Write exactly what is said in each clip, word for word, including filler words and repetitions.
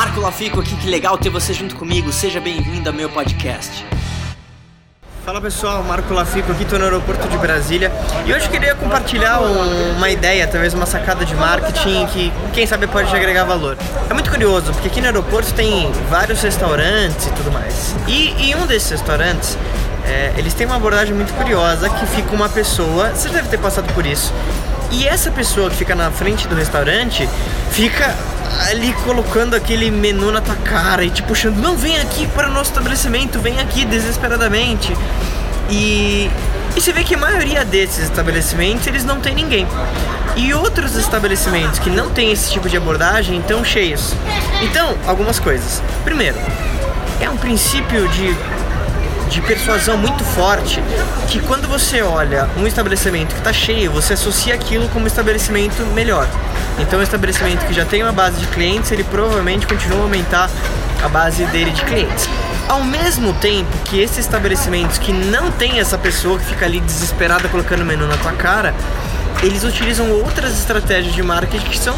Marco Lafico aqui, que legal ter você junto comigo, seja bem-vindo ao meu podcast. Fala pessoal, Marco Lafico aqui, estou no aeroporto de Brasília e hoje queria compartilhar um, uma ideia, talvez uma sacada de marketing que quem sabe pode te agregar valor. É muito curioso, porque aqui no aeroporto tem vários restaurantes e tudo mais, e, e um desses restaurantes, é, eles têm uma abordagem muito curiosa, que fica uma pessoa, você deve ter passado por isso, e essa pessoa que fica na frente do restaurante fica ali colocando aquele menu na tua cara e te puxando, não, vem aqui para o nosso estabelecimento, vem aqui desesperadamente. E, e você vê que a maioria desses estabelecimentos, eles não tem ninguém. E outros estabelecimentos que não tem esse tipo de abordagem estão cheios. Então, algumas coisas. Primeiro, é um princípio de, de persuasão muito forte, que quando você olha um estabelecimento que está cheio, você associa aquilo como um estabelecimento melhor. Então, um estabelecimento que já tem uma base de clientes, ele provavelmente continua a aumentar a base dele de clientes. Ao mesmo tempo que esses estabelecimentos que não tem essa pessoa que fica ali desesperada colocando o menu na tua cara, eles utilizam outras estratégias de marketing que são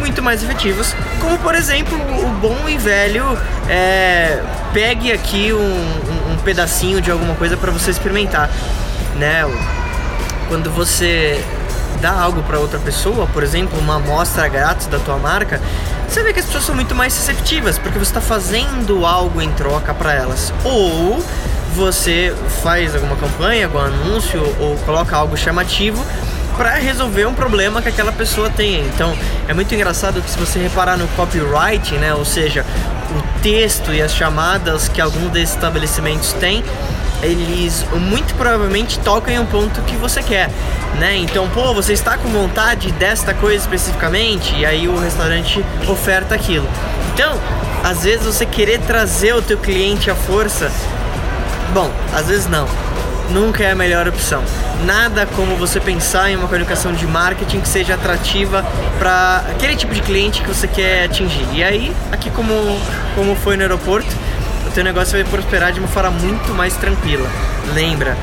muito mais efetivas, como por exemplo o bom e velho é, pegue aqui um, um, um pedacinho de alguma coisa para você experimentar, né? Quando você dá algo para outra pessoa, por exemplo, uma amostra grátis da tua marca, você vê que as pessoas são muito mais receptivas, porque você está fazendo algo em troca para elas. Ou você faz alguma campanha, algum anúncio, ou coloca algo chamativo para resolver um problema que aquela pessoa tem. Então, é muito engraçado que, se você reparar no copywriting, né, ou seja, o texto e as chamadas que algum desses estabelecimentos tem, eles muito provavelmente tocam em um ponto que você quer, né? Então, pô, você está com vontade desta coisa especificamente, e aí o restaurante oferta aquilo. Então, às vezes você querer trazer o teu cliente à força, bom, às vezes não. Nunca é a melhor opção. Nada como você pensar em uma comunicação de marketing que seja atrativa para aquele tipo de cliente que você quer atingir. E aí, aqui como, como foi no aeroporto, o teu negócio vai prosperar de uma forma muito mais tranquila. Lembra,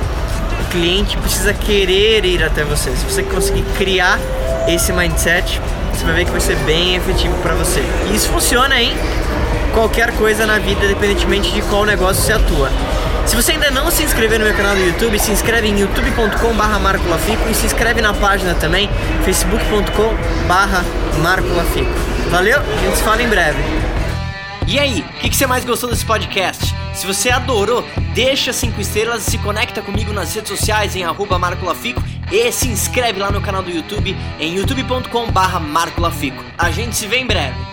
o cliente precisa querer ir até você. Se você conseguir criar esse mindset, você vai ver que vai ser bem efetivo para você. E isso funciona em qualquer coisa na vida, independentemente de qual negócio você atua. Se você ainda não se inscreveu no meu canal do YouTube, se inscreve em youtube ponto com barra Marco Lafico e se inscreve na página também, facebook ponto com barra Marco Lafico. Valeu? A gente se fala em breve. E aí, o que, que você mais gostou desse podcast? Se você adorou, deixa cinco estrelas e se conecta comigo nas redes sociais em arroba Marco Lafico e se inscreve lá no canal do YouTube em youtube ponto com barra Marco Lafico. A gente se vê em breve.